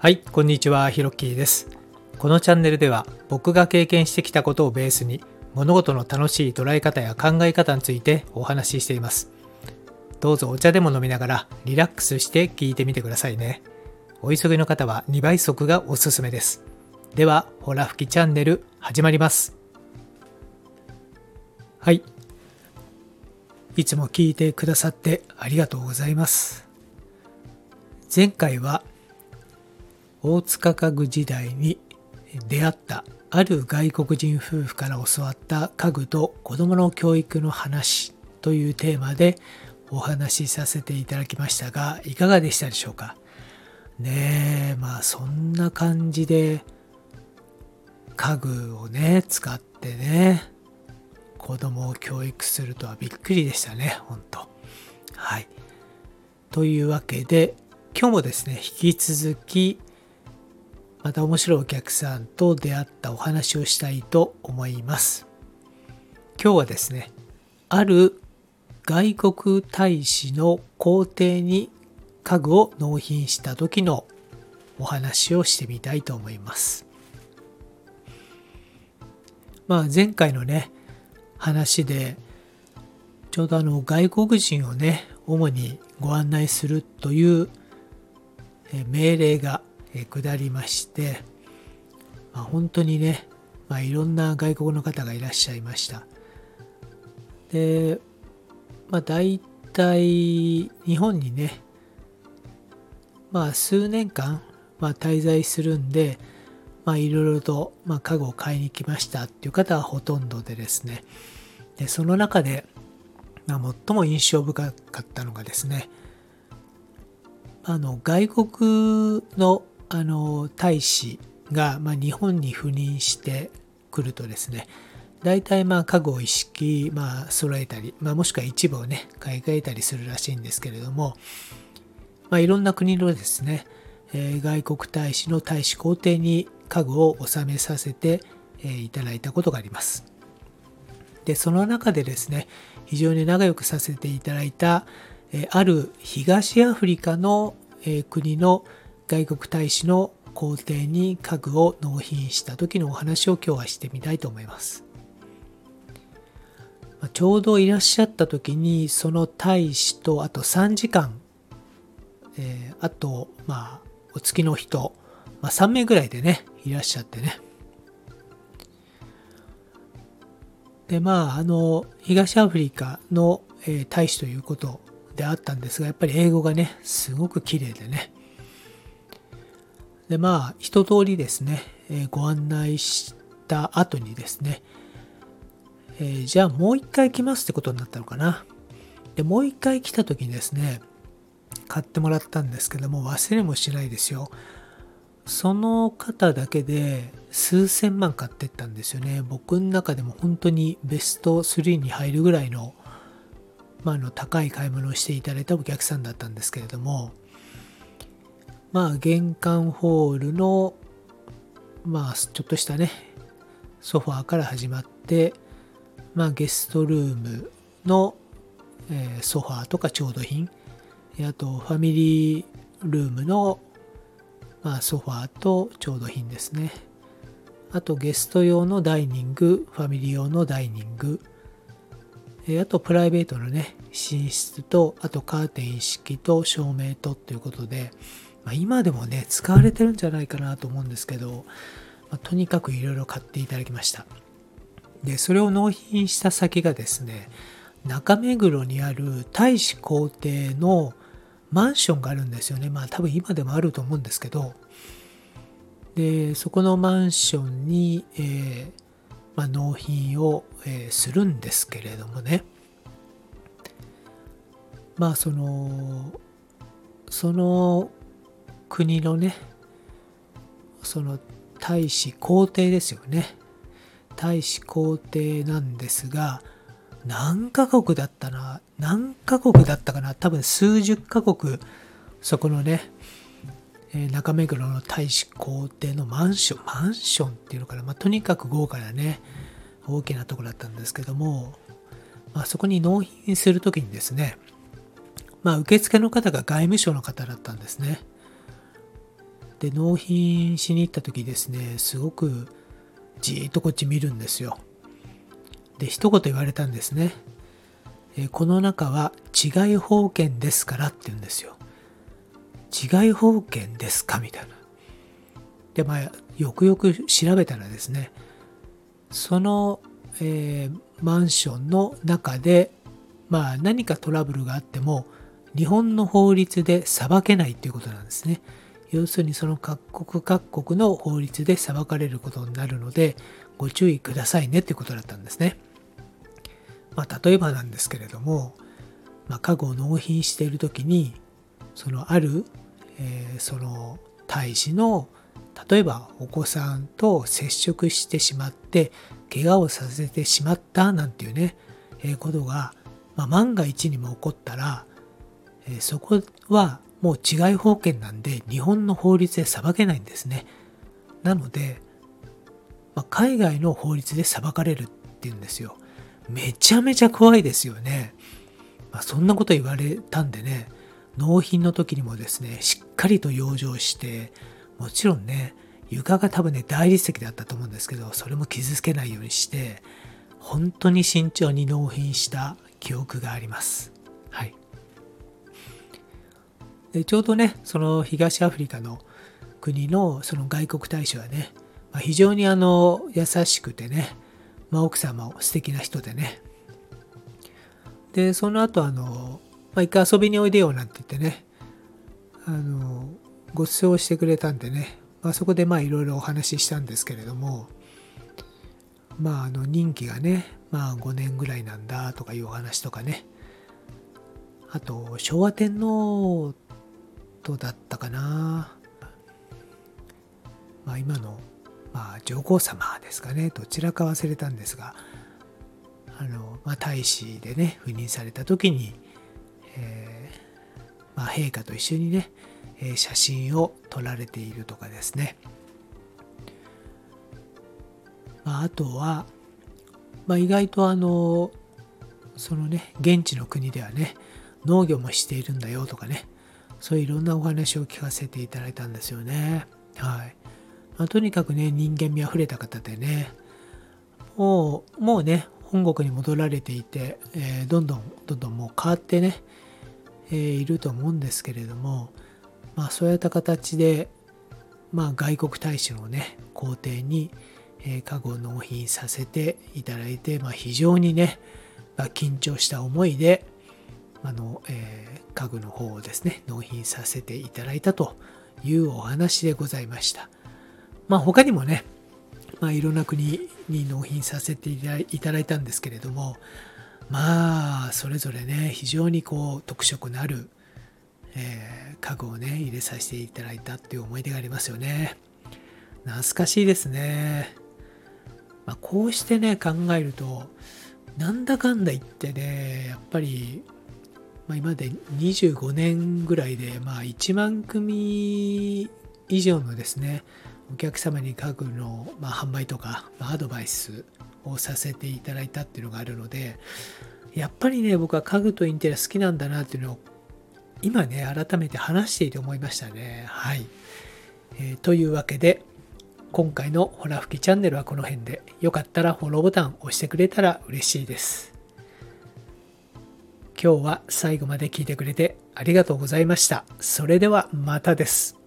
はい、こんにちは、ひろっきーです。このチャンネルでは僕が経験してきたことをベースに物事の楽しい捉え方や考え方についてお話ししています。どうぞお茶でも飲みながらリラックスして聞いてみてくださいね。お急ぎの方は2倍速がおすすめです。では、ほら吹きチャンネル始まります。はい、いつも聞いてくださってありがとうございます。前回は大塚家具時代に出会ったある外国人夫婦から教わった家具と子どもの教育の話というテーマでお話しさせていただきましたが、いかがでしたでしょうかね。そんな感じで家具をね使ってね子どもを教育するとはびっくりでしたね、本当。はい。というわけで今日もですね、引き続きまた面白いお客さんと出会ったお話をしたいと思います。今日はですね、ある外国大使の公邸に家具を納品した時のお話をしてみたいと思います。前回のね、話でちょうど外国人をね、主にご案内するという命令が下りまして、本当にね、いろんな外国の方がいらっしゃいました。で、大体日本にね、数年間、滞在するんで、いろいろと、家具を買いに来ましたっていう方はほとんどでですね。で、その中で、最も印象深かったのがですね、外国の大使が日本に赴任してくるとですね、大体家具を一式揃えたり、もしくは一部をね買い替えたりするらしいんですけれども、いろんな国のですね、外国大使の大使公邸に家具を納めさせていただいたことがあります。で、その中でですね、非常に仲良くさせていただいたある東アフリカの国の外国大使の公邸に家具を納品した時のお話を今日はしてみたいと思います。ちょうどいらっしゃった時にその大使とあと3時間、あとお付きの人、3名ぐらいでねいらっしゃってね。で、東アフリカの大使ということであったんですが、やっぱり英語がねすごく綺麗でね。で、一通りですね、ご案内した後にですね、じゃあもう一回来ますってことになったのかな。で、もう一回来た時にですね、買ってもらったんですけども、忘れもしないですよ。その方だけで数千万買ってったんですよね。僕の中でも本当にベスト3に入るぐらいの高い買い物をしていただいたお客さんだったんですけれども、玄関ホールのちょっとしたねソファーから始まって、ゲストルームの、ソファーとか調度品、あとファミリールームの、ソファーと調度品ですね。あとゲスト用のダイニング、ファミリー用のダイニング、あとプライベートのね寝室と、あとカーテン式と照明とということで、今でもね使われてるんじゃないかなと思うんですけど、とにかくいろいろ買っていただきました。で、それを納品した先がですね、中目黒にある大使公邸のマンションがあるんですよね。多分今でもあると思うんですけど、でそこのマンションに、納品をするんですけれどもね、その国のね、その大使公邸ですよね。大使公邸なんですが、何カ国だったかな、多分数十カ国、そこのね中目黒の大使公邸のマンションっていうのかな、とにかく豪華なね大きなところだったんですけども、そこに納品するときにですね、受付の方が外務省の方だったんですね。で、納品しに行った時ですね、すごくじーっとこっち見るんですよ。で、一言言われたんですね。この中は違い保険ですからって言うんですよ。違い保険ですかみたいな。で、よくよく調べたらですね、その、マンションの中で、何かトラブルがあっても、日本の法律で裁けないということなんですね。要するにその各国の法律で裁かれることになるので、ご注意くださいねということだったんですね。例えばなんですけれども、家具を納品しているときに、そのある、その大使の、例えばお子さんと接触してしまって、怪我をさせてしまったなんていうね、ことが、万が一にも起こったら、そこはもう違い保険なんで日本の法律で裁けないんですね。なので、海外の法律で裁かれるっていうんですよ。めちゃめちゃ怖いですよね。そんなこと言われたんでね、納品の時にもですね、しっかりと養生して、もちろんね、床が多分ね、大理石だったと思うんですけど、それも傷つけないようにして、本当に慎重に納品した記憶があります。はい。で、ちょうどね、その東アフリカの国のその外国大使はね、非常に優しくてね、奥様も素敵な人でね。で、その後一回遊びにおいでよなんて言ってね、ご馳走してくれたんでね、そこでいろいろお話ししたんですけれども、任期がね、5年ぐらいなんだとかいうお話とかね、あと昭和天皇とだったかな、今の上皇様ですかね、どちらか忘れたんですが、大使でね赴任された時に、陛下と一緒にね写真を撮られているとかですね。あとは、意外とそのね現地の国ではね農業もしているんだよとかね、そういういろんなお話を聞かせていただいたんですよね。はい。とにかくね人間味あふれた方でね、もうね本国に戻られていて、どんどんもう変わってね、いると思うんですけれども、そういった形で、外国大使のね公邸に、家具を納品させていただいて、非常にね、緊張した思いで家具の方をですね納品させていただいたというお話でございました。他にもね、いろんな国に納品させていただいたんですけれども、それぞれね非常に特色のある、家具をね入れさせていただいたっていう思い出がありますよね。懐かしいですね。こうしてね考えると、なんだかんだ言ってね、やっぱり、今まで25年ぐらいで、1万組以上のですねお客様に家具の、販売とか、アドバイスをさせていただいたっていうのがあるので、やっぱりね僕は家具とインテリア好きなんだなっていうのを今ね改めて話していて思いましたね。はい、というわけで今回のほら吹きチャンネルはこの辺で、よかったらフォローボタン押してくれたら嬉しいです。今日は最後まで聞いてくれてありがとうございました。それではまたです。